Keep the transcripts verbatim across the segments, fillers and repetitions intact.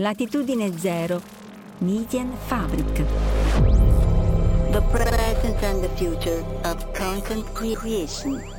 Latitudine zero, Median Fabric. The present and the future of content creation.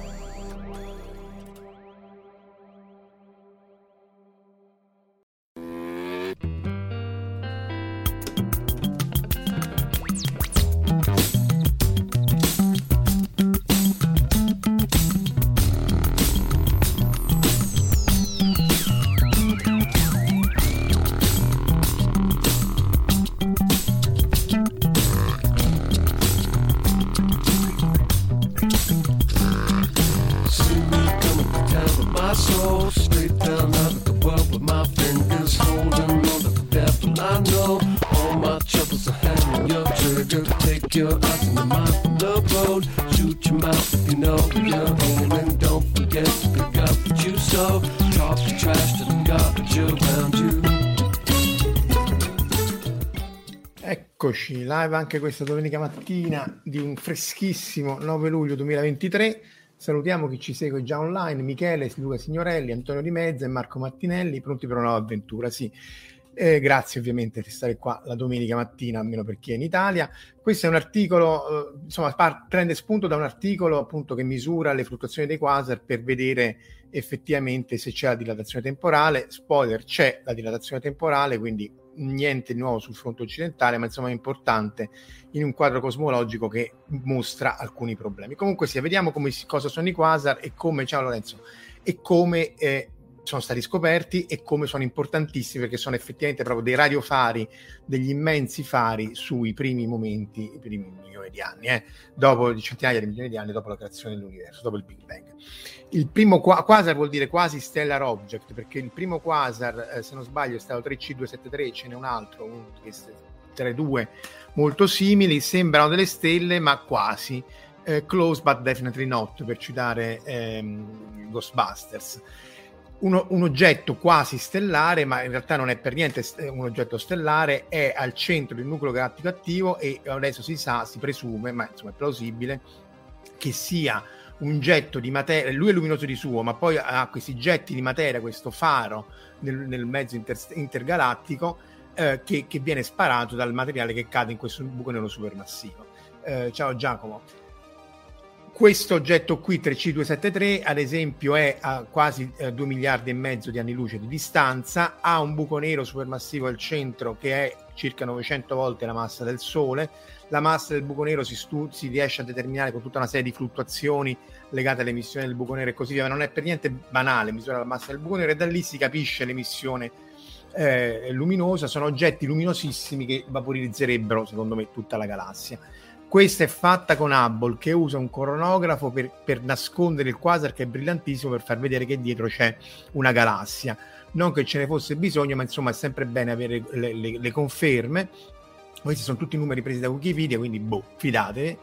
Eccoci, live anche questa domenica mattina di un freschissimo nove luglio duemilaventitré. Salutiamo chi ci segue già online, Michele, Luca Signorelli, Antonio Di Mezza e Marco Mattinelli, pronti per una nuova avventura, sì. Eh, grazie ovviamente per stare qua la domenica mattina, almeno per chi è in Italia. Questo è un articolo, eh, insomma, par- prende spunto da un articolo appunto che misura le fluttuazioni dei quasar per vedere effettivamente se c'è la dilatazione temporale. Spoiler, c'è la dilatazione temporale, quindi niente nuovo sul fronte occidentale, ma insomma è importante in un quadro cosmologico che mostra alcuni problemi. Comunque sì, vediamo come, cosa sono i quasar e come, ciao Lorenzo, e come... Eh, sono stati scoperti e come sono importantissimi, perché sono effettivamente proprio dei radiofari, degli immensi fari sui primi momenti, i primi milioni di anni, eh, dopo centinaia di milioni di anni, dopo la creazione dell'universo, dopo il Big Bang. Il primo qua- quasar vuol dire quasi stellar object, perché il primo quasar, eh, se non sbaglio, è stato tre C duecentosettantatré, ce n'è un altro, un tre due, molto simili, sembrano delle stelle, ma quasi. Eh, close but definitely not, per citare ehm, Ghostbusters. Uno, un oggetto quasi stellare, ma in realtà non è per niente un oggetto stellare, è al centro del nucleo galattico attivo e adesso si sa, si presume, ma insomma è plausibile, che sia un getto di materia, lui è luminoso di suo, ma poi ha questi getti di materia, questo faro nel, nel mezzo inter, intergalattico eh, che, che viene sparato dal materiale che cade in questo buco nero supermassivo. Eh, ciao Giacomo. Questo oggetto qui, tre C duecentosettantatré, ad esempio è a quasi eh, due miliardi e mezzo di anni luce di distanza, ha un buco nero supermassivo al centro che è circa novecento volte la massa del Sole. La massa del buco nero si, stu- si riesce a determinare con tutta una serie di fluttuazioni legate all'emissione del buco nero e così via, ma non è per niente banale misurare la massa del buco nero e da lì si capisce l'emissione eh, luminosa. Sono oggetti luminosissimi che vaporizzerebbero, secondo me, tutta la galassia. Questa è fatta con Hubble, che usa un coronografo per, per nascondere il quasar, che è brillantissimo, per far vedere che dietro c'è una galassia. Non che ce ne fosse bisogno, ma insomma è sempre bene avere le, le, le conferme. Questi sono tutti numeri presi da Wikipedia, quindi boh, fidatevi.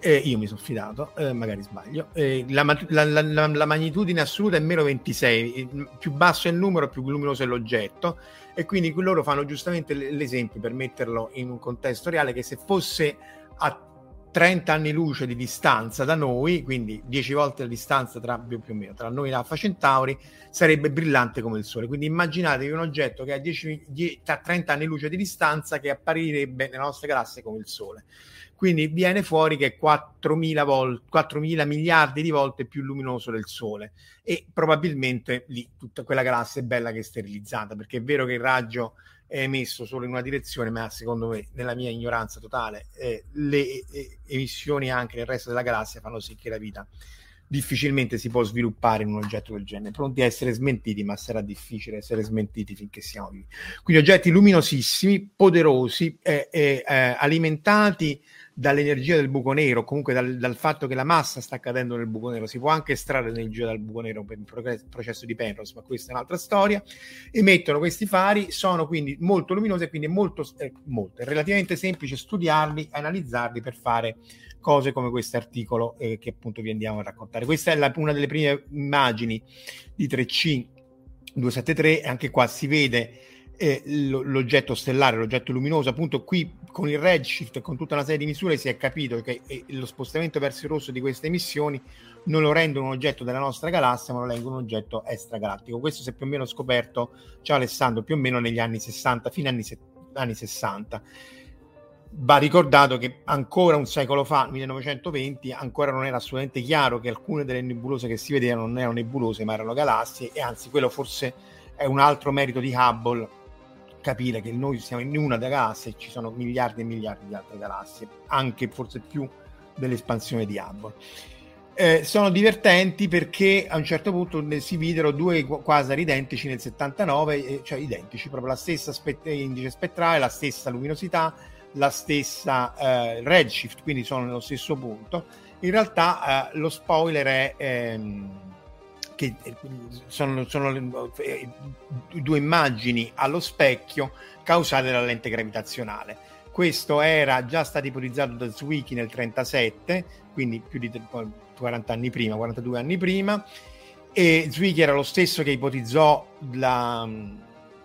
Eh, io mi sono fidato, eh, magari sbaglio. Eh, la, la, la, la magnitudine assoluta è meno ventisei, più basso è il numero più luminoso è l'oggetto, e quindi loro fanno giustamente l'esempio per metterlo in un contesto reale, che se fosse a trenta anni luce di distanza da noi, quindi dieci volte la distanza tra, più o meno, tra noi e l'Alfa Centauri, sarebbe brillante come il Sole. Quindi immaginatevi un oggetto che ha dieci, dieci, trenta anni luce di distanza, che apparirebbe nella nostra galassia come il Sole. Quindi viene fuori che è quattromila miliardi di volte più luminoso del Sole, e probabilmente lì tutta quella galassia è bella che è sterilizzata, perché è vero che il raggio è emesso solo in una direzione, ma secondo me, nella mia ignoranza totale, eh, le eh, emissioni anche nel resto della galassia fanno sì che la vita difficilmente si può sviluppare in un oggetto del genere. Pronti a essere smentiti, ma sarà difficile essere smentiti finché siamo vivi. Quindi oggetti luminosissimi, poderosi, eh, eh, eh, alimentati dall'energia del buco nero, comunque dal, dal fatto che la massa sta cadendo nel buco nero. Si può anche estrarre l'energia dal buco nero per il processo di Penrose, ma questa è un'altra storia. Emettono questi fari, sono quindi molto luminosi e quindi è molto, eh, molto, è relativamente semplice studiarli, analizzarli per fare cose come questo articolo eh, che appunto vi andiamo a raccontare. Questa è la, una delle prime immagini di tre C duecentosettantatré, anche qua si vede eh, l'oggetto stellare, l'oggetto luminoso. Appunto qui con il redshift e con tutta una serie di misure si è capito che lo spostamento verso il rosso di queste emissioni non lo rendono un oggetto della nostra galassia, ma lo rendono un oggetto extragalattico. Questo si è più o meno scoperto, ciao Alessandro, più o meno negli anni sessanta, fine anni, anni sessanta. Va ricordato che ancora un secolo fa, millenovecentoventi, ancora non era assolutamente chiaro che alcune delle nebulose che si vedevano non erano nebulose ma erano galassie, e anzi quello forse è un altro merito di Hubble, capire che noi siamo in una galassia e ci sono miliardi e miliardi di altre galassie, anche forse più dell'espansione di Hubble. Eh, sono divertenti perché a un certo punto si videro due quasar identici nel settantanove, cioè identici, proprio la stessa spett- indice spettrale, la stessa luminosità, la stessa eh, redshift, quindi sono nello stesso punto. In realtà eh, lo spoiler è ehm, che sono, sono eh, due immagini allo specchio causate dalla lente gravitazionale. Questo era già stato ipotizzato da Zwicky nel trentasette, quindi più di quaranta anni prima, quarantadue anni prima, e Zwicky era lo stesso che ipotizzò la,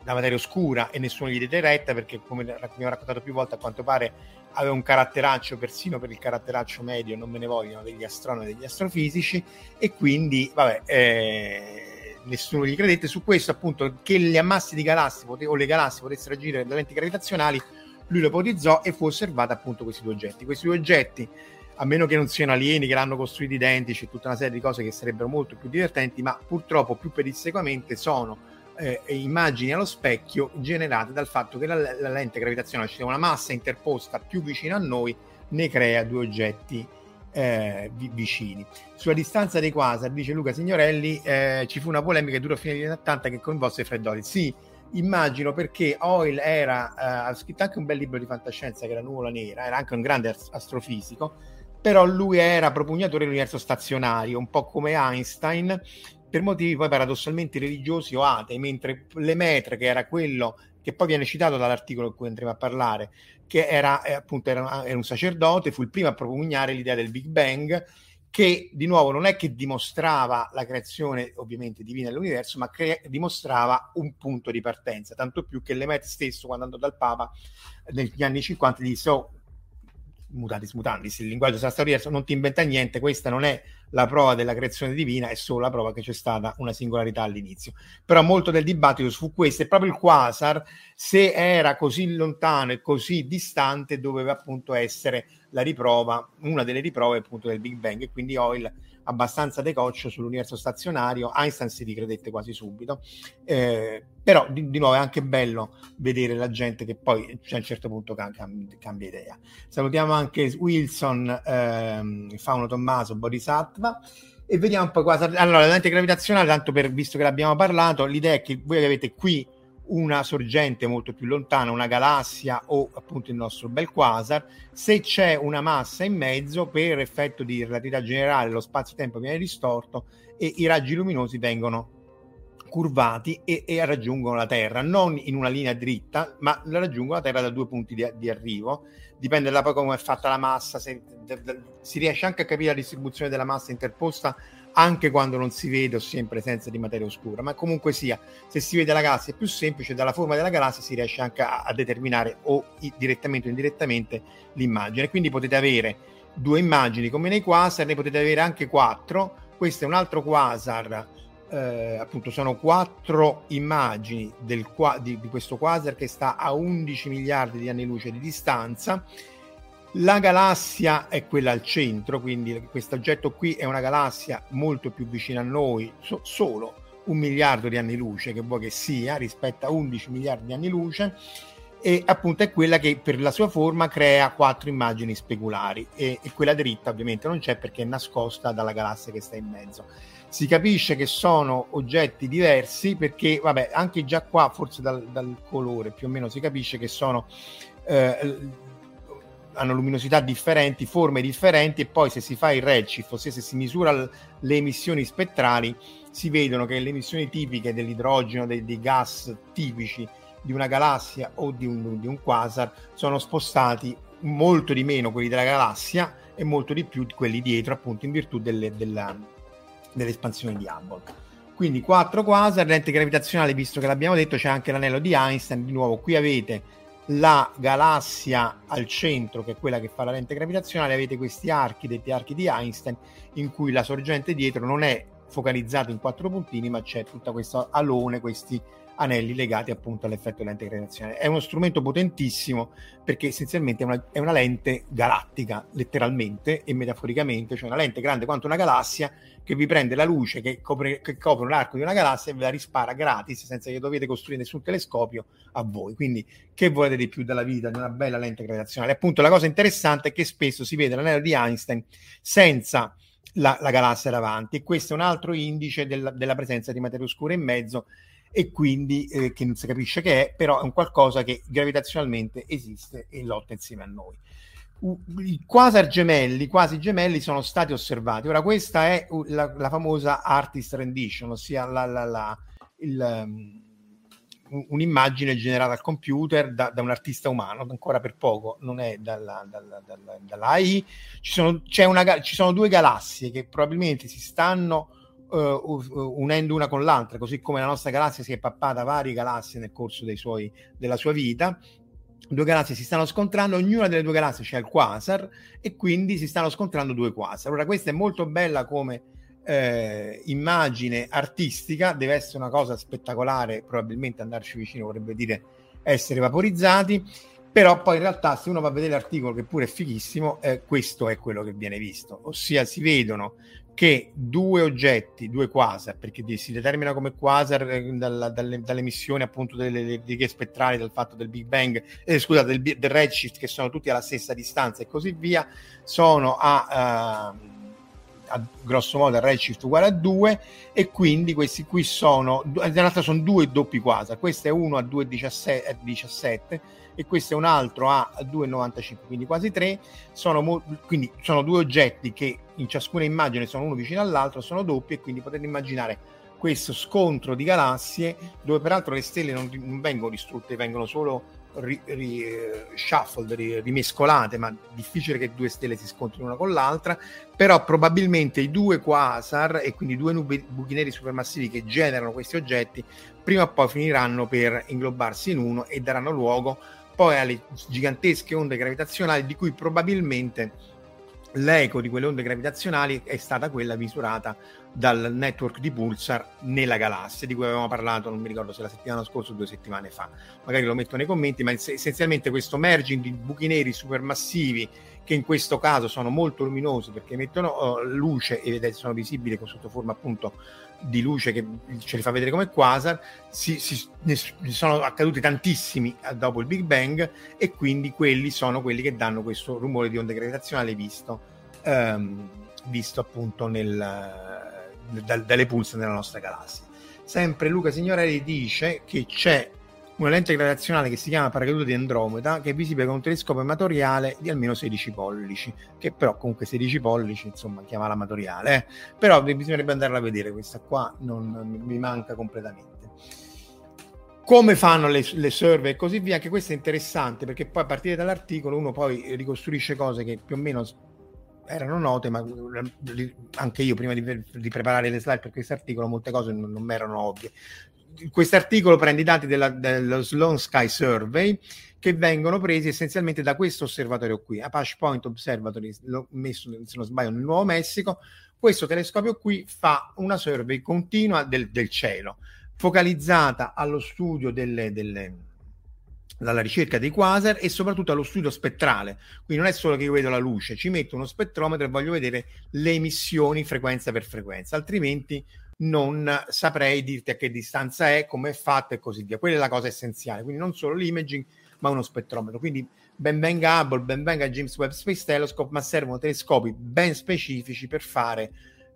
la materia oscura e nessuno gli diede retta perché, come abbiamo raccontato più volte, a quanto pare aveva un caratteraccio, persino per il caratteraccio medio, non me ne vogliono degli astronomi e degli astrofisici, e quindi vabbè, eh, nessuno gli credette. Su questo appunto, che gli ammassi di galassie pote- o le galassie potessero agire da lenti gravitazionali, lui lo ipotizzò e fu osservato appunto questi due oggetti. Questi due oggetti, a meno che non siano alieni che l'hanno costruito identici, tutta una serie di cose che sarebbero molto più divertenti, ma purtroppo più pedissequamente sono eh, immagini allo specchio generate dal fatto che la, la lente gravitazionale, cioè una massa interposta più vicina a noi, ne crea due oggetti eh, vicini. Sulla distanza dei quasar, dice Luca Signorelli, eh, ci fu una polemica che durò fino agli anni ottanta che coinvolse Fred Hoyle. Sì, immagino, perché Hoyle era eh, ha scritto anche un bel libro di fantascienza che era Nuvola Nera, era anche un grande astrofisico, però lui era propugnatore dell'universo stazionario, un po' come Einstein, per motivi poi paradossalmente religiosi o atei, mentre Lemaitre, che era quello che poi viene citato dall'articolo di cui andremo a parlare, che era eh, appunto era, era un sacerdote, fu il primo a propugnare l'idea del Big Bang, che di nuovo non è che dimostrava la creazione ovviamente divina dell'universo, ma che dimostrava un punto di partenza, tanto più che Lemaitre stesso, quando andò dal Papa negli anni cinquanta, disse: oh, mutatis mutandis, il linguaggio dell'universo, non ti inventa niente, questa non è la prova della creazione divina, è solo la prova che c'è stata una singolarità all'inizio. Però molto del dibattito su questo, e proprio il quasar, se era così lontano e così distante, doveva appunto essere la riprova, una delle riprove appunto del Big Bang, e quindi Hoyle abbastanza decoccio sull'universo stazionario. Einstein si ricredette quasi subito, eh, però di, di nuovo è anche bello vedere la gente che poi, cioè, a un certo punto cam- cam- cambia idea. Salutiamo anche Wilson, ehm, Fauno Tommaso, Bodhisattva, e vediamo un po' qua. Allora, la lente gravitazionale, tanto per, visto che l'abbiamo parlato, l'idea è che voi avete qui una sorgente molto più lontana, una galassia o appunto il nostro bel quasar. Se c'è una massa in mezzo, per effetto di relatività generale lo spazio-tempo viene distorto e i raggi luminosi vengono curvati e, e raggiungono la Terra, non in una linea dritta, ma raggiungono la Terra da due punti di, di arrivo. Dipende da poi come è fatta la massa, se, da, da, si riesce anche a capire la distribuzione della massa interposta anche quando non si vede o si è in presenza di materia oscura, ma comunque sia, se si vede la galassia è più semplice, dalla forma della galassia si riesce anche a, a determinare o i, direttamente o indirettamente l'immagine. Quindi potete avere due immagini come nei quasar, ne potete avere anche quattro. Questo è un altro quasar, eh, appunto sono quattro immagini del qua, di, di questo quasar che sta a undici miliardi di anni luce di distanza. La galassia è quella al centro, quindi questo oggetto qui è una galassia molto più vicina a noi, so, solo un miliardo di anni luce, che vuoi che sia, rispetto a undici miliardi di anni luce, e appunto è quella che per la sua forma crea quattro immagini speculari, e, e quella dritta ovviamente non c'è perché è nascosta dalla galassia che sta in mezzo. Si capisce che sono oggetti diversi perché, vabbè, anche già qua forse dal, dal colore più o meno si capisce che sono... Eh, hanno luminosità differenti, forme differenti, e poi se si fa il redshift, ossia se si misura l- le emissioni spettrali, si vedono che le emissioni tipiche dell'idrogeno, dei, dei gas tipici di una galassia o di un, di un quasar, sono spostati molto di meno quelli della galassia e molto di più quelli dietro, appunto in virtù delle, della, dell'espansione di Hubble. Quindi quattro quasar, lente gravitazionale, visto che l'abbiamo detto, c'è anche l'anello di Einstein. Di nuovo qui avete la galassia al centro, che è quella che fa la lente gravitazionale, avete questi archi, detti archi di Einstein, in cui la sorgente dietro non è focalizzata in quattro puntini, ma c'è tutta questa alone, questi anelli legati appunto all'effetto lente gravitazionale. È uno strumento potentissimo perché essenzialmente è una, è una lente galattica, letteralmente e metaforicamente, cioè una lente grande quanto una galassia, che vi prende la luce che copre, che copre un arco di una galassia e ve la rispara gratis, senza che dovete costruire nessun telescopio a voi. Quindi che volete di più dalla vita di una bella lente gravitazionale? Appunto, la cosa interessante è che spesso si vede l'anello di Einstein senza la, la galassia davanti, e questo è un altro indice del, della presenza di materia oscura in mezzo, e quindi eh, che non si capisce che è, però è un qualcosa che gravitazionalmente esiste e lotta insieme a noi. I quasar gemelli, quasi gemelli, sono stati osservati. Ora, questa è la, la famosa artist rendition, ossia la, la, la, il, um, un'immagine generata al computer da, da un artista umano, ancora per poco, non è dalla, dalla, dalla, dall'A I. Ci sono, c'è una, ci sono due galassie che probabilmente si stanno Uh, unendo una con l'altra, così come la nostra galassia si è pappata varie galassie nel corso dei suoi, della sua vita. Due galassie si stanno scontrando, ognuna delle due galassie c'è il quasar, e quindi si stanno scontrando due quasar. Ora, questa è molto bella come eh, immagine artistica, deve essere una cosa spettacolare, probabilmente andarci vicino vorrebbe dire essere vaporizzati, però poi in realtà, se uno va a vedere l'articolo, che pure è fighissimo, eh, questo è quello che viene visto, ossia si vedono che due oggetti, due quasar, perché si determina come quasar eh, dalla, dalle, dall'emissione appunto delle righe spettrali, dal fatto del Big Bang, eh, scusa, del, del redshift, che sono tutti alla stessa distanza e così via, sono a, uh, a grosso modo al redshift uguale a due, e quindi questi qui sono, in realtà sono due doppi quasar, questo è uno a due virgola diciassette e questo è un altro a due virgola novantacinque, quindi quasi tre, sono mo- quindi sono due oggetti che in ciascuna immagine sono uno vicino all'altro, sono doppi, e quindi potete immaginare questo scontro di galassie, dove peraltro le stelle non, non vengono distrutte, vengono solo ri, ri, shuffled, ri, rimescolate, ma difficile che due stelle si scontrino una con l'altra, però probabilmente i due quasar, e quindi due nubi, buchi neri supermassivi che generano questi oggetti, prima o poi finiranno per inglobarsi in uno e daranno luogo poi alle gigantesche onde gravitazionali, di cui probabilmente l'eco di quelle onde gravitazionali è stata quella misurata dal network di pulsar nella galassia, di cui avevamo parlato, non mi ricordo se la settimana scorsa o due settimane fa, magari lo metto nei commenti, ma essenzialmente questo merging di buchi neri supermassivi, che in questo caso sono molto luminosi perché emettono luce e sono visibili sotto forma appunto di luce che ce li fa vedere come quasar, si, si, ne sono accaduti tantissimi dopo il Big Bang, e quindi quelli sono quelli che danno questo rumore di onde gravitazionale visto, ehm, visto appunto nel, dal, dalle pulsar nella nostra galassia. Sempre Luca Signorelli dice che c'è una lente gravitazionale che si chiama Paracadute di Andromeda, che è visibile con un telescopio amatoriale di almeno sedici pollici, che però comunque sedici pollici, insomma, chiamala amatoriale, eh. Però bisognerebbe andarla a vedere, questa qua non mi manca completamente. Come fanno le, le survey e così via, anche questo è interessante, perché poi a partire dall'articolo uno poi ricostruisce cose che più o meno erano note, ma anche io prima di, di preparare le slide per questo articolo molte cose non, non mi erano ovvie. Quest'articolo prende i dati della, dello Sloan Sky Survey, che vengono presi essenzialmente da questo osservatorio qui, Apache Point Observatory, l'ho messo, se non sbaglio, nel Nuovo Messico. Questo telescopio qui fa una survey continua del, del cielo, focalizzata allo studio delle, delle dalla ricerca dei quasar e soprattutto allo studio spettrale. Quindi non è solo che io vedo la luce, ci metto uno spettrometro e voglio vedere le emissioni frequenza per frequenza, altrimenti non saprei dirti a che distanza è, come è fatto e così via. Quella è la cosa essenziale, quindi non solo l'imaging ma uno spettrometro. Quindi ben venga Hubble, ben venga James Webb Space Telescope, ma servono telescopi ben specifici per fare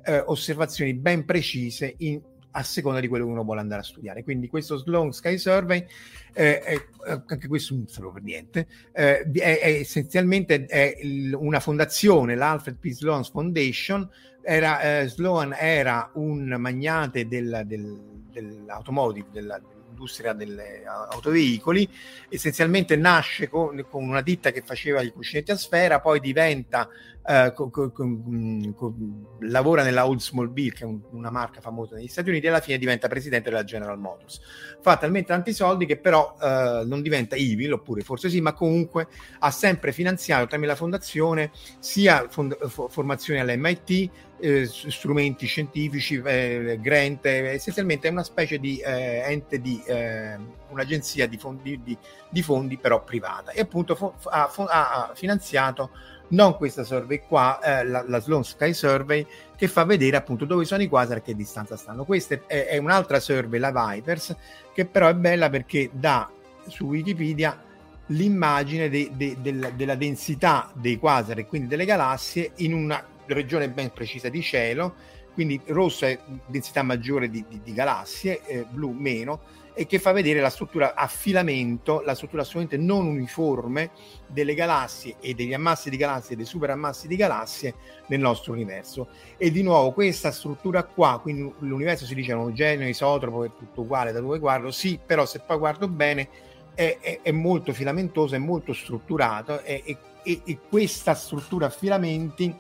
eh, osservazioni ben precise in, a seconda di quello che uno vuole andare a studiare. Quindi questo Sloan Sky Survey eh, è, anche questo non sapevo per niente, eh, è, è essenzialmente è il, una fondazione, l'Alfred P. Sloan Foundation. Era, eh, Sloan era un magnate del, del, dell'automotive, dell'industria degli autoveicoli. Essenzialmente nasce con, con una ditta che faceva i cuscinetti a sfera, poi diventa eh, co- co- co- lavora nella Oldsmobile, che è un, una marca famosa negli Stati Uniti, e alla fine diventa presidente della General Motors. Fa talmente tanti soldi che però eh, non diventa evil, oppure forse sì, ma comunque ha sempre finanziato tramite la fondazione sia fond- formazione all'M I T, eh, strumenti scientifici, eh, grant, eh, essenzialmente è una specie di eh, ente di eh, un'agenzia di fondi, di, di fondi però privata, e appunto fo- ha, fo- ha finanziato non questa survey qua, eh, la, la Sloan Sky Survey, che fa vedere appunto dove sono i quasar e a che distanza stanno. Questa è, è un'altra survey, la Vipers, che però è bella perché dà su Wikipedia l'immagine de, de, de, della densità dei quasar e quindi delle galassie in una regione ben precisa di cielo, quindi rosso è densità maggiore di, di, di galassie, eh, blu meno, e che fa vedere la struttura a filamento, la struttura assolutamente non uniforme delle galassie e degli ammassi di galassie e dei superammassi di galassie nel nostro universo. E di nuovo questa struttura qua, quindi l'universo si dice omogeneo, isotropo, è tutto uguale da dove guardo, sì, però se poi guardo bene è, è, è molto filamentoso, è molto strutturato, e, e, e questa struttura a filamenti,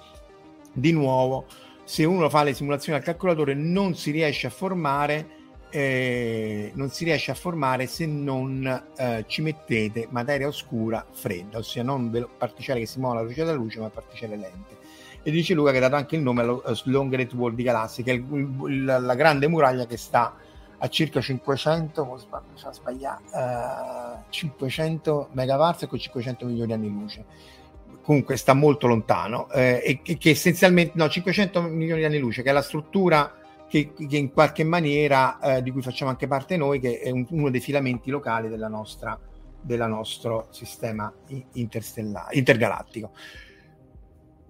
di nuovo, se uno fa le simulazioni al calcolatore non si riesce a formare Eh, non si riesce a formare se non eh, ci mettete materia oscura fredda, ossia non velo- particelle che si muovono alla luce della luce, ma particelle lente. E dice Luca che ha dato anche il nome allo Sloan Great Wall di galassie, che è il, il, la grande muraglia che sta a circa cinquecento, sbaglio, eh, cinquecento megaparse con cinquecento milioni di anni luce. Comunque sta molto lontano, eh, e che, che essenzialmente no, cinquecento milioni di anni luce, che è la struttura Che, che in qualche maniera eh, di cui facciamo anche parte noi, che è un, uno dei filamenti locali della nostra, della nostro sistema interstellare, intergalattico.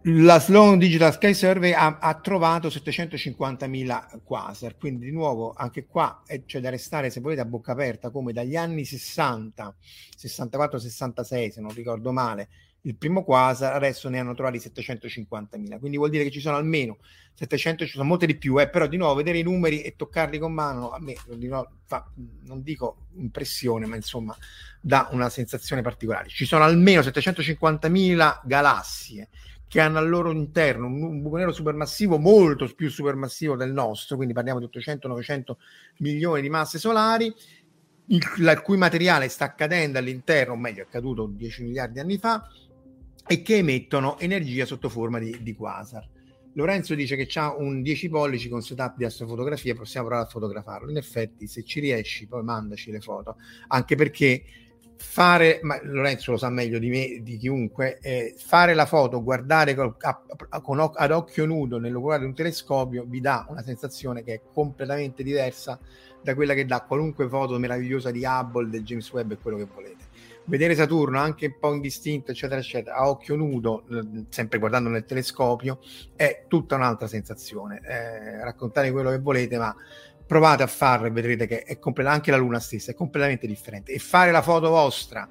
La Sloan Digital Sky Survey ha, ha trovato settecentocinquantamila quasar, quindi di nuovo anche qua c'è cioè da restare, se volete, a bocca aperta, come dagli anni sessanta, sessantaquattro sessantasei, se non ricordo male, il primo quasar, adesso ne hanno trovati settecentocinquantamila, quindi vuol dire che ci sono almeno settecento, ci sono molte di più, eh, però di nuovo vedere i numeri e toccarli con mano a me di nuovo, fa, non dico impressione, ma insomma dà una sensazione particolare. Ci sono almeno settecentocinquantamila galassie che hanno al loro interno un buco nero supermassivo, molto più supermassivo del nostro, quindi parliamo di ottocento novecento milioni di masse solari, il cui materiale sta accadendo all'interno, o meglio è accaduto dieci miliardi di anni fa, e che emettono energia sotto forma di, di quasar. Lorenzo dice che c'ha un dieci pollici con setup di astrofotografia, possiamo provare a fotografarlo. In effetti, se ci riesci, poi mandaci le foto, anche perché fare, ma Lorenzo lo sa meglio di me, di chiunque, eh, fare la foto, guardare col, a, a, con, ad occhio nudo nell'oculare di un telescopio vi dà una sensazione che è completamente diversa da quella che dà qualunque foto meravigliosa di Hubble, del James Webb e quello che volete. Vedere Saturno anche un po' indistinto, eccetera eccetera, a occhio nudo, sempre guardando nel telescopio, è tutta un'altra sensazione. Eh, raccontare quello che volete, ma provate a farlo e vedrete che è complet- anche la Luna stessa è completamente differente. E fare la foto vostra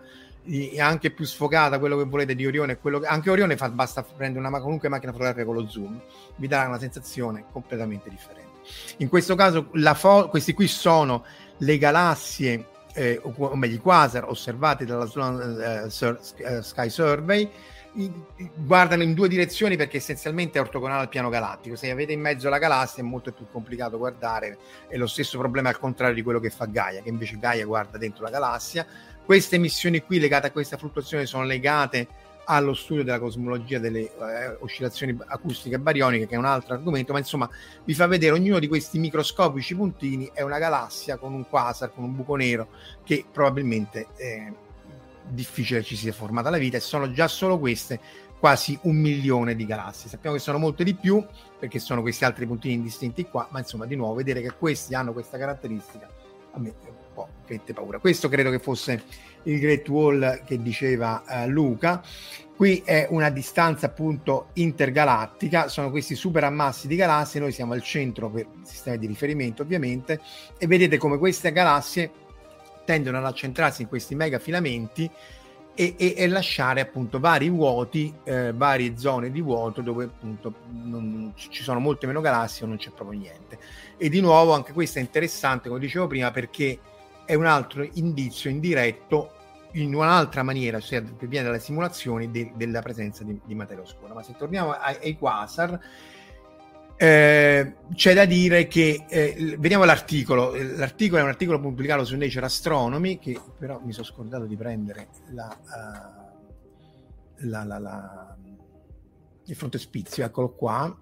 anche più sfocata, quello che volete, di Orione, quello che- anche Orione fa, basta prendere una qualunque macchina fotografica con lo zoom, vi dà una sensazione completamente differente. In questo caso la fo- questi qui sono le galassie, eh, o, o meglio i quasar osservati dalla Sloan eh, Sur- eh, Sky Survey. I, i, guardano in due direzioni perché essenzialmente è ortogonale al piano galattico. Se avete in mezzo la galassia è molto più complicato guardare, è lo stesso problema al contrario di quello che fa Gaia, che invece Gaia guarda dentro la galassia. Queste missioni qui legate a questa fluttuazione sono legate allo studio della cosmologia delle eh, oscillazioni acustiche e barioniche, che è un altro argomento, ma insomma vi fa vedere ognuno di questi microscopici puntini è una galassia con un quasar, con un buco nero che probabilmente eh, difficile ci sia formata la vita, e sono già solo queste quasi un milione di galassie. Sappiamo che sono molte di più perché sono questi altri puntini indistinti qua, ma insomma di nuovo vedere che questi hanno questa caratteristica a me un po' mette paura. Questo credo che fosse il Great Wall che diceva eh, Luca. Qui è una distanza appunto intergalattica, sono questi superammassi di galassie, noi siamo al centro per il sistema di riferimento ovviamente, e vedete come queste galassie tendono ad accentrarsi in questi mega filamenti e, e, e lasciare appunto vari vuoti, eh, varie zone di vuoto dove appunto non, ci sono molte meno galassie o non c'è proprio niente. E di nuovo anche questo è interessante, come dicevo prima, perché è un altro indizio indiretto in un'altra maniera, cioè per via delle simulazioni de, della presenza di, di materia oscura. Ma se torniamo ai, ai quasar, eh, c'è da dire che eh, vediamo l'articolo. L'articolo è un articolo pubblicato su Nature Astronomy, che però mi sono scordato di prendere la, uh, la, la, la, il frontespizio, eccolo qua.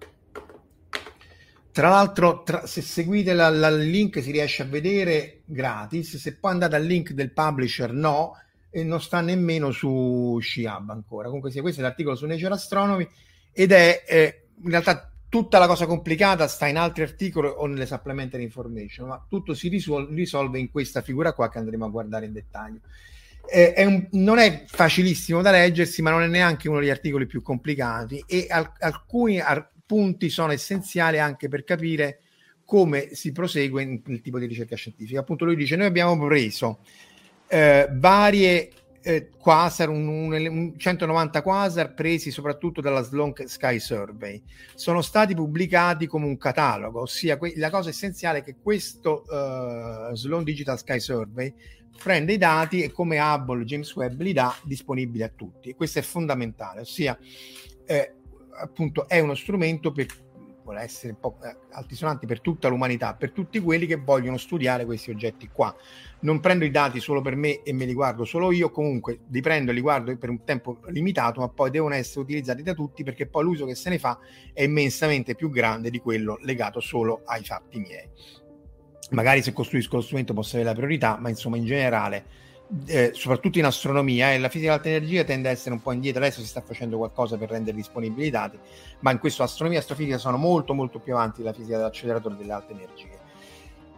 Tra l'altro, tra, se seguite la, la, il link si riesce a vedere gratis, se poi andate al link del publisher no, e non sta nemmeno su Sci Hub ancora. Comunque sia, questo è l'articolo su Nature Astronomy, ed è eh, in realtà tutta la cosa complicata sta in altri articoli o nelle supplementary information, ma tutto si risol- risolve in questa figura qua che andremo a guardare in dettaglio. Eh, è un, non è facilissimo da leggersi, ma non è neanche uno degli articoli più complicati, e al- alcuni ar- punti sono essenziali anche per capire come si prosegue nel tipo di ricerca scientifica. Appunto lui dice: noi abbiamo preso eh, varie eh, quasar, un, un, centonovanta quasar presi soprattutto dalla Sloan Sky Survey, sono stati pubblicati come un catalogo, ossia que- la cosa essenziale è che questo eh, Sloan Digital Sky Survey prende i dati e come Hubble, James Webb li dà disponibili a tutti, e questo è fondamentale, ossia eh, appunto è uno strumento per, vuole essere un po' altisonante, per tutta l'umanità, per tutti quelli che vogliono studiare questi oggetti qua. Non prendo i dati solo per me e me li guardo solo io, comunque li prendo e li guardo per un tempo limitato, ma poi devono essere utilizzati da tutti, perché poi l'uso che se ne fa è immensamente più grande di quello legato solo ai fatti miei. Magari se costruisco lo strumento posso avere la priorità, ma insomma in generale, Eh, soprattutto in astronomia, e eh, la fisica dell'alta energia tende a essere un po' indietro. Adesso si sta facendo qualcosa per rendere disponibili i dati, ma in questo astronomia e astrofisica sono molto molto più avanti della fisica dell'acceleratore delle alte energie.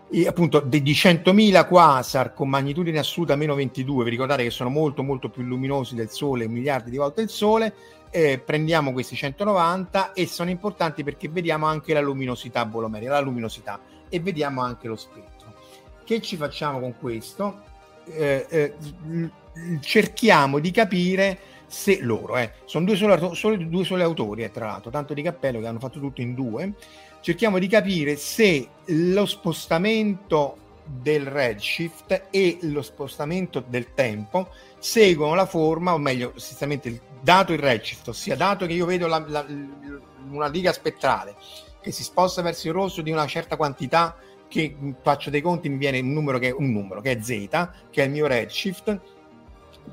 E appunto di centomila quasar con magnitudine assoluta meno ventidue, vi ricordate che sono molto molto più luminosi del Sole, miliardi di volte il Sole, eh, prendiamo questi centonovanta, e sono importanti perché vediamo anche la luminosità bolomerica, la luminosità, e vediamo anche lo spettro. Che ci facciamo con questo? Eh, eh, cerchiamo di capire se loro eh, sono due soli, soli, due soli autori, eh, tra l'altro, tanto di cappello che hanno fatto tutto in due. Cerchiamo di capire se lo spostamento del redshift e lo spostamento del tempo seguono la forma, o meglio, sostanzialmente dato il redshift, ossia dato che io vedo la, la, una riga spettrale che si sposta verso il rosso di una certa quantità, che faccio dei conti, mi viene un numero che è un numero che è z, che è il mio redshift.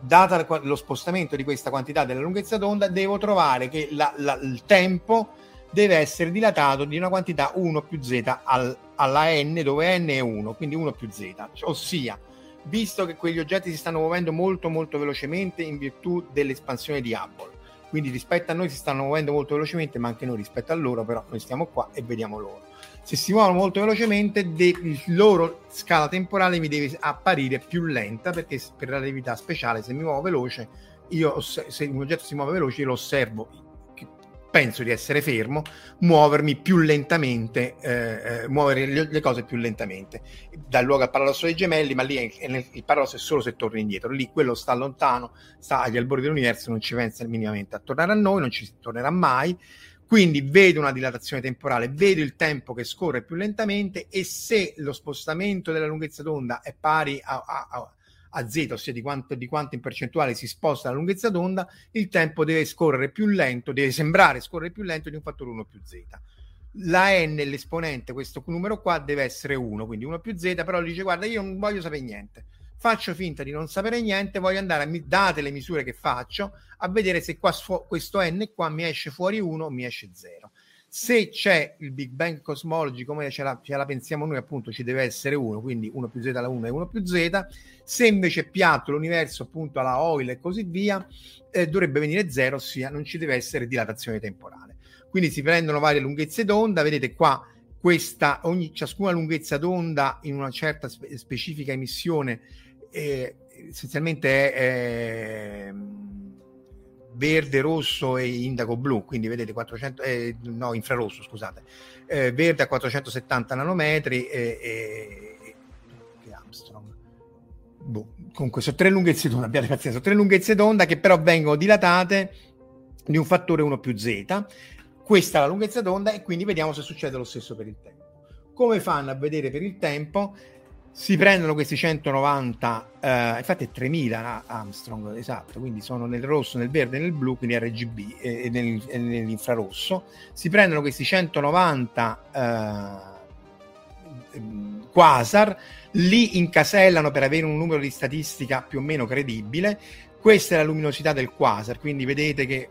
Data lo spostamento di questa quantità della lunghezza d'onda, devo trovare che la, la, il tempo deve essere dilatato di una quantità uno più zeta al, alla n, dove n è uno, quindi uno più zeta, ossia visto che quegli oggetti si stanno muovendo molto molto velocemente in virtù dell'espansione di Hubble, quindi rispetto a noi si stanno muovendo molto velocemente, ma anche noi rispetto a loro, però noi stiamo qua e vediamo loro. Se si muovono molto velocemente, de- il loro scala temporale mi deve apparire più lenta, perché per la relatività speciale, se mi muovo veloce, io oss- se un oggetto si muove veloce, io lo osservo, penso di essere fermo, muovermi più lentamente, eh, eh, muovere le, le cose più lentamente. Dal luogo al paradosso dei gemelli, ma lì è, è nel, il paradosso è solo se torna indietro, lì quello sta lontano, sta agli albori dell'universo, non ci pensa minimamente a tornare a noi, non ci tornerà mai. Quindi vedo una dilatazione temporale, vedo il tempo che scorre più lentamente, e se lo spostamento della lunghezza d'onda è pari a, a, a, a z, ossia di quanto, di quanto in percentuale si sposta la lunghezza d'onda, il tempo deve scorrere più lento, deve sembrare scorrere più lento di un fattore uno più zeta. La n, l'esponente, questo numero qua, deve essere uno, quindi uno più zeta, però dice: guarda, io non voglio sapere niente. Faccio finta di non sapere niente, voglio andare a mi- date le misure che faccio, a vedere se qua su- questo n qua mi esce fuori uno, mi esce zero. Se c'è il Big Bang cosmologico, come ce la, ce la pensiamo noi, appunto, ci deve essere uno, quindi uno più zeta alla uno è uno più zeta. Se invece è piatto l'universo, appunto, alla Hoyle e così via, eh, dovrebbe venire zero, ossia non ci deve essere dilatazione temporale. Quindi si prendono varie lunghezze d'onda, vedete qua questa, ogni, ciascuna lunghezza d'onda in una certa spe- specifica emissione Eh, essenzialmente è eh, verde, rosso e indaco blu, quindi vedete quattrocento eh, no infrarosso scusate eh, verde a quattrocentosettanta nanometri e eh, eh, che Armstrong boh. Comunque sono tre lunghezze d'onda, abbiate pazienza, sono tre lunghezze d'onda che però vengono dilatate di un fattore uno più zeta. Questa è la lunghezza d'onda, e quindi vediamo se succede lo stesso per il tempo. Come fanno a vedere per il tempo? si prendono questi centonovanta, eh, infatti è tremila Armstrong, esatto, quindi sono nel rosso, nel verde, nel blu, quindi R G B, e, e, nel, e nell'infrarosso si prendono questi centonovanta eh, quasar, li incasellano per avere un numero di statistica più o meno credibile. Questa è la luminosità del quasar, quindi vedete che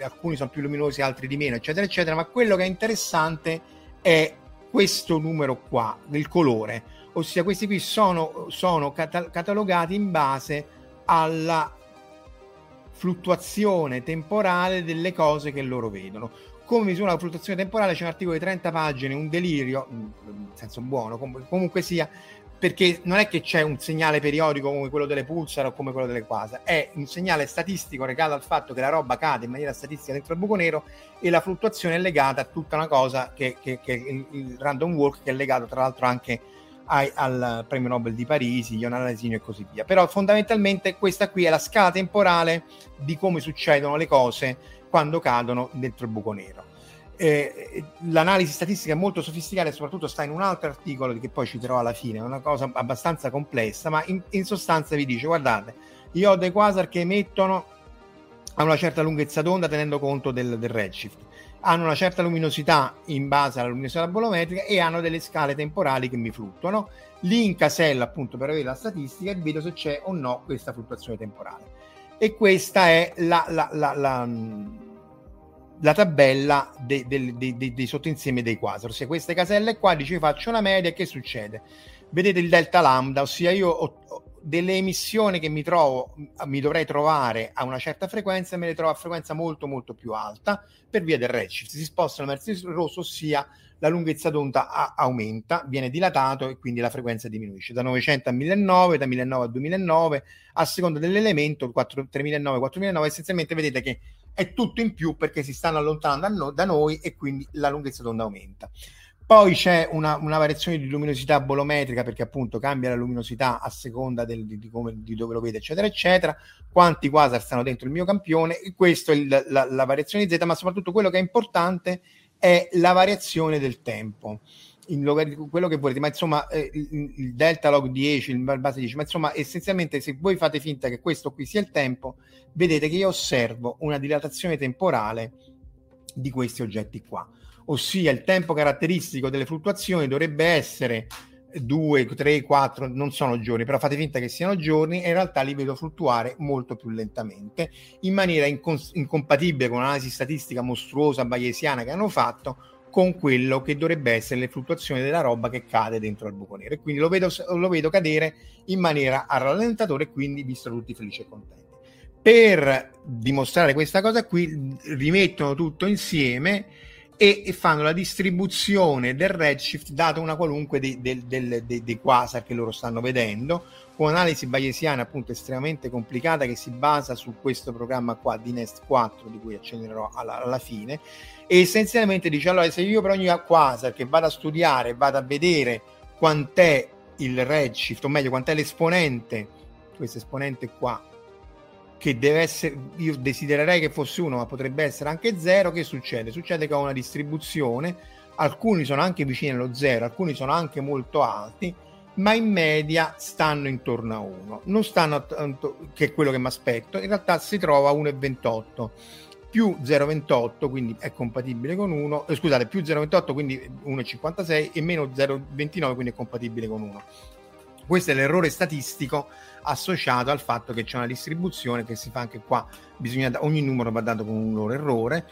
alcuni sono più luminosi, altri di meno, eccetera eccetera, ma quello che è interessante è questo numero qua del colore, ossia questi qui sono, sono cata- catalogati in base alla fluttuazione temporale delle cose che loro vedono. Come misura la fluttuazione temporale c'è un articolo di trenta pagine, un delirio in senso buono, com- comunque sia, perché non è che c'è un segnale periodico come quello delle pulsar o come quello delle quasar, è un segnale statistico legato al fatto che la roba cade in maniera statistica dentro il buco nero, e la fluttuazione è legata a tutta una cosa che, che, che il, il random walk, che è legato tra l'altro anche ai, al premio Nobel di Parisi, Ioan Alasino e così via. Però fondamentalmente questa qui è la scala temporale di come succedono le cose quando cadono dentro il buco nero. Eh, l'analisi statistica è molto sofisticata e soprattutto sta in un altro articolo che poi citerò alla fine, è una cosa abbastanza complessa, ma in, in sostanza vi dice: guardate, io ho dei quasar che emettono a una certa lunghezza d'onda tenendo conto del, del redshift, hanno una certa luminosità in base alla luminosità bolometrica e hanno delle scale temporali che mi fluttuano, li incasello appunto per avere la statistica e vedo se c'è o no questa fluttuazione temporale. E questa è la, la, la, la la tabella dei de, de, de, de sottoinsieme dei quasar. Se queste caselle qua dice faccio una media, che succede? Vedete il delta lambda, ossia io ho, ho delle emissioni che mi trovo mi dovrei trovare a una certa frequenza e me le trovo a frequenza molto molto più alta per via del redshift, si spostano verso il rosso, ossia la lunghezza d'onda a, aumenta, viene dilatato e quindi la frequenza diminuisce da novecento a millenovecento, da millenovecento a duemilanove, a seconda dell'elemento tremilanove, quattromilanove. Essenzialmente vedete che è tutto in più perché si stanno allontanando da noi e quindi la lunghezza d'onda aumenta. Poi c'è una, una variazione di luminosità bolometrica, perché appunto cambia la luminosità a seconda del, di, come, di dove lo vede, eccetera eccetera, quanti quasar stanno dentro il mio campione. Questo è il, la, la variazione Z, ma soprattutto quello che è importante è la variazione del tempo, in log- quello che volete, ma insomma eh, il, il delta log dieci, il base dieci, ma insomma essenzialmente se voi fate finta che questo qui sia il tempo, vedete che io osservo una dilatazione temporale di questi oggetti qua, ossia il tempo caratteristico delle fluttuazioni dovrebbe essere due, tre, quattro, non sono giorni, però fate finta che siano giorni e in realtà li vedo fluttuare molto più lentamente, in maniera incons- incompatibile con l'analisi statistica mostruosa bayesiana che hanno fatto con quello che dovrebbe essere le fluttuazioni della roba che cade dentro al buco nero. E quindi lo vedo, lo vedo cadere in maniera a rallentatore, e quindi vi sono tutti felici e contenti. Per dimostrare questa cosa qui rimettono tutto insieme e, e fanno la distribuzione del redshift data una qualunque dei, del, del, dei, dei quasar che loro stanno vedendo, con un'analisi bayesiana appunto estremamente complicata che si basa su questo programma qua di Nest quattro, di cui accenderò alla, alla fine. E essenzialmente dice: allora, se io per ogni quasar che vado a studiare vado a vedere quant'è il redshift, o meglio quant'è l'esponente, questo esponente qua che deve essere, io desidererei che fosse uno ma potrebbe essere anche zero, che succede? Succede che ho una distribuzione, alcuni sono anche vicini allo zero, alcuni sono anche molto alti, ma in media stanno intorno a uno, non stanno tanto, che è quello che mi aspetto, in realtà si trova a uno virgola ventotto più zero virgola ventotto, quindi è compatibile con uno, eh, scusate, più zero virgola ventotto quindi uno virgola cinquantasei, e meno zero virgola ventinove quindi è compatibile con uno. Questo è l'errore statistico associato al fatto che c'è una distribuzione che si fa anche qua, bisogna, ogni numero va dato con un loro errore,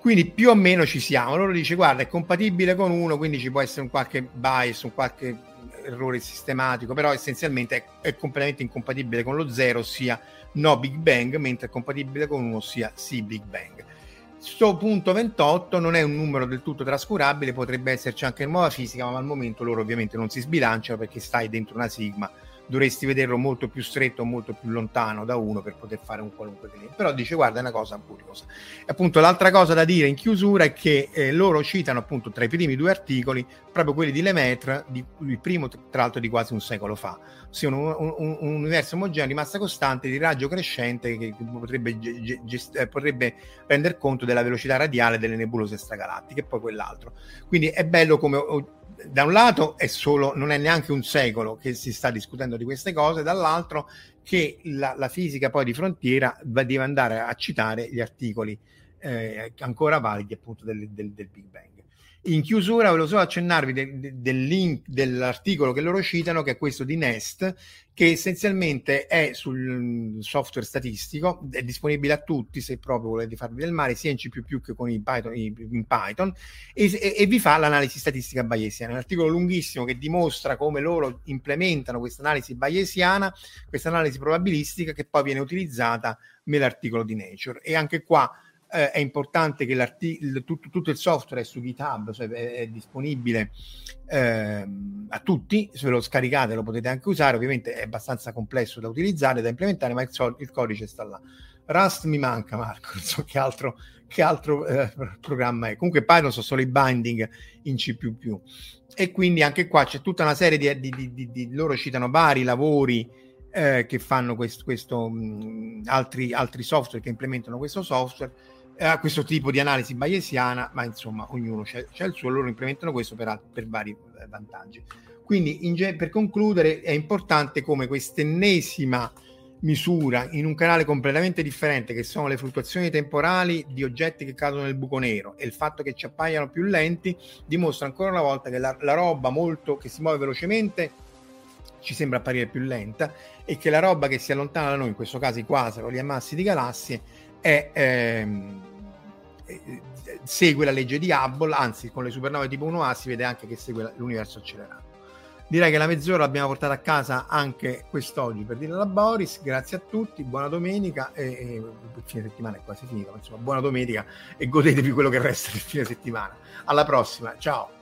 quindi più o meno ci siamo. Loro dice: guarda, è compatibile con uno, quindi ci può essere un qualche bias, un qualche errore sistematico, però essenzialmente è, è completamente incompatibile con lo zero, ossia no Big Bang, mentre è compatibile con uno, ossia sì Big Bang. Sto punto ventotto non è un numero del tutto trascurabile, potrebbe esserci anche in nuova fisica, ma al momento loro ovviamente non si sbilanciano perché stai dentro una sigma, dovresti vederlo molto più stretto, molto più lontano da uno per poter fare un qualunque cliente. Però dice: guarda, è una cosa curiosa. E appunto l'altra cosa da dire in chiusura è che eh, loro citano appunto tra i primi due articoli proprio quelli di Lemaitre, di, il primo tra l'altro di quasi un secolo fa, ossia un, un, un, un universo omogeneo di massa costante di raggio crescente che potrebbe, ge, gest, potrebbe rendere conto della velocità radiale delle nebulose stragalattiche, e poi quell'altro. Quindi è bello come da un lato è solo, non è neanche un secolo che si sta discutendo di queste cose, dall'altro che la, la fisica poi di frontiera va, deve andare a citare gli articoli eh, ancora validi appunto del, del, del Big Bang. In chiusura volevo solo accennarvi de, de, del link dell'articolo che loro citano, che è questo di Nest, che essenzialmente è sul software statistico, è disponibile a tutti se proprio volete farvi del male, sia in C più più che con i Python, in Python, e, e vi fa l'analisi statistica bayesiana. È un articolo lunghissimo che dimostra come loro implementano questa analisi bayesiana, questa analisi probabilistica che poi viene utilizzata nell'articolo di Nature. E anche qua eh, è importante che l'articolo, tutto, tutto il software è su GitHub, cioè è, è disponibile Eh, a tutti, se lo scaricate lo potete anche usare, ovviamente è abbastanza complesso da utilizzare, da implementare, ma il, sol- il codice sta là. Rust mi manca, Marco, non so che altro, che altro eh, programma è, comunque Python sono solo i binding in C più più, e quindi anche qua c'è tutta una serie di, di, di, di, di loro citano vari lavori eh, che fanno questo, questo mh, altri, altri software che implementano questo software, a questo tipo di analisi bayesiana, ma insomma ognuno c'è, c'è il suo, loro implementano questo per, per vari vantaggi. Quindi in ge- per concludere è importante come quest'ennesima misura in un canale completamente differente, che sono le fluttuazioni temporali di oggetti che cadono nel buco nero, e il fatto che ci appaiano più lenti dimostra ancora una volta che la, la roba molto che si muove velocemente ci sembra apparire più lenta, e che la roba che si allontana da noi, in questo caso i quasar o gli ammassi di galassie, È, ehm, segue la legge di Hubble, anzi con le supernove tipo uno A si vede anche che segue l'universo accelerato. Direi che la mezz'ora l'abbiamo portata a casa anche quest'oggi, per dirla a Boris. Grazie a tutti, buona domenica, e, e il fine settimana è quasi finito, ma insomma buona domenica e godetevi quello che resta del fine settimana. Alla prossima, ciao.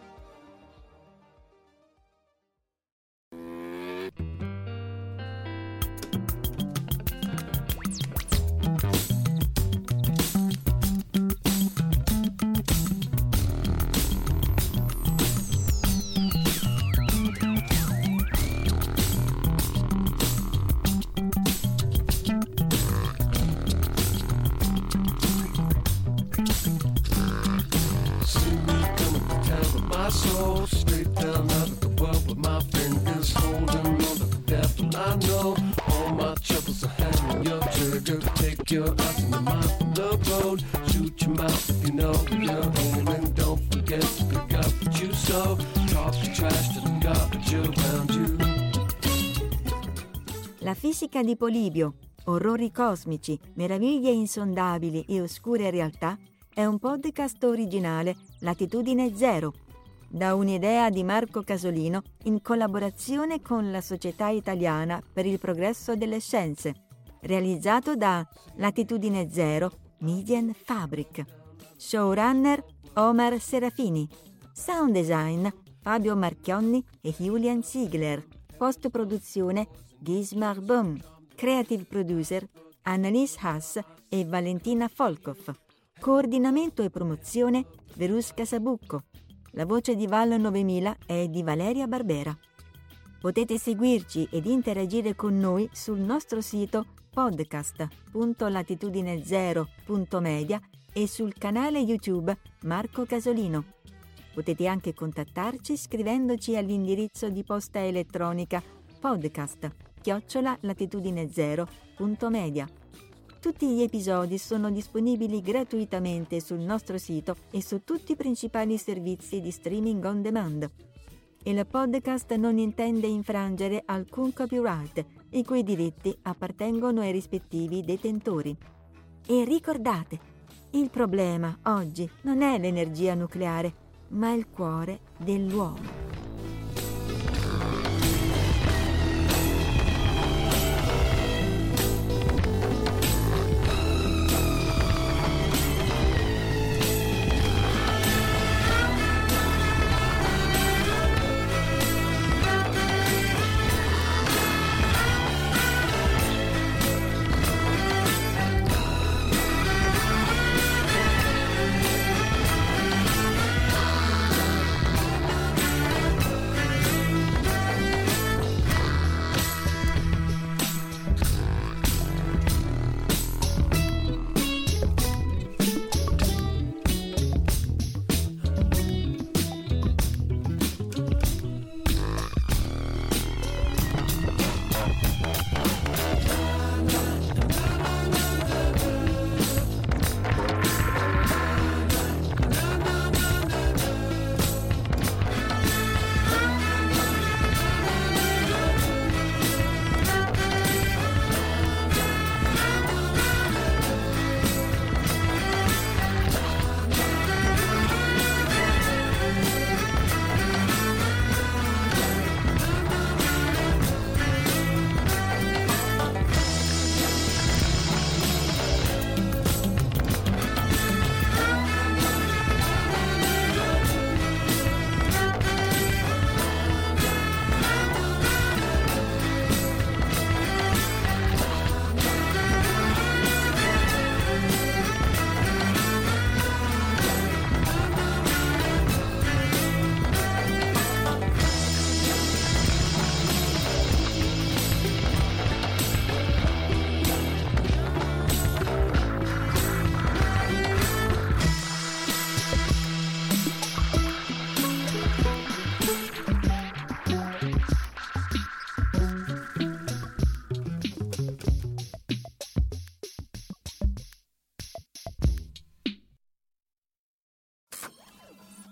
Your eyes in the mouth on the road. Shoot your mouth if you know you're home, and don't forget to pick up what you sow. Talk the trash to the garbage around you. La fisica di Polibio, orrori cosmici, meraviglie insondabili e oscure realtà, è un podcast originale Latitudine Zero, da un'idea di Marco Casolino in collaborazione con la Società Italiana per il Progresso delle Scienze, realizzato da Latitudine Zero Median Fabric. Showrunner Omar Serafini. Sound design Fabio Marchionni e Julian Ziegler. Post produzione Gismar Böhm. Creative producer Annalise Haas e Valentina Folkov. Coordinamento e promozione Verusca Sabucco. La voce di Val novemila è di Valeria Barbera. Potete seguirci ed interagire con noi sul nostro sito podcast punto latitudine zero punto media e sul canale YouTube Marco Casolino. Potete anche contattarci scrivendoci all'indirizzo di posta elettronica podcast chiocciola latitudine zero punto media. Tutti gli episodi sono disponibili gratuitamente sul nostro sito e su tutti i principali servizi di streaming on demand. Il podcast non intende infrangere alcun copyright, i cui diritti appartengono ai rispettivi detentori. E ricordate, il problema oggi non è l'energia nucleare, ma il cuore dell'uomo.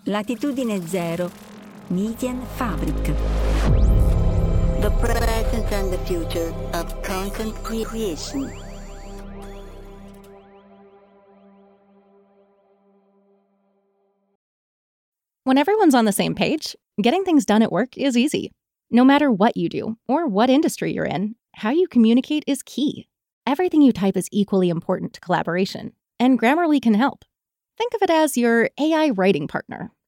Latitudine zero, Median Fabric. The present and the future of content creation. When everyone's on the same page, getting things done at work is easy. No matter what you do or what industry you're in, how you communicate is key. Everything you type is equally important to collaboration, and Grammarly can help. Think of it as your A I writing partner,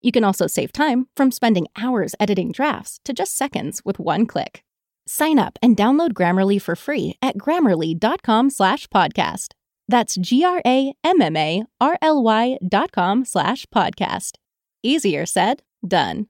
You can also save time from spending hours editing drafts to just seconds with one click. Sign up and download Grammarly for free at grammarly.com slash podcast. That's G-R-A-M-M-A-R-L-Y dot com slash podcast. Easier said, done.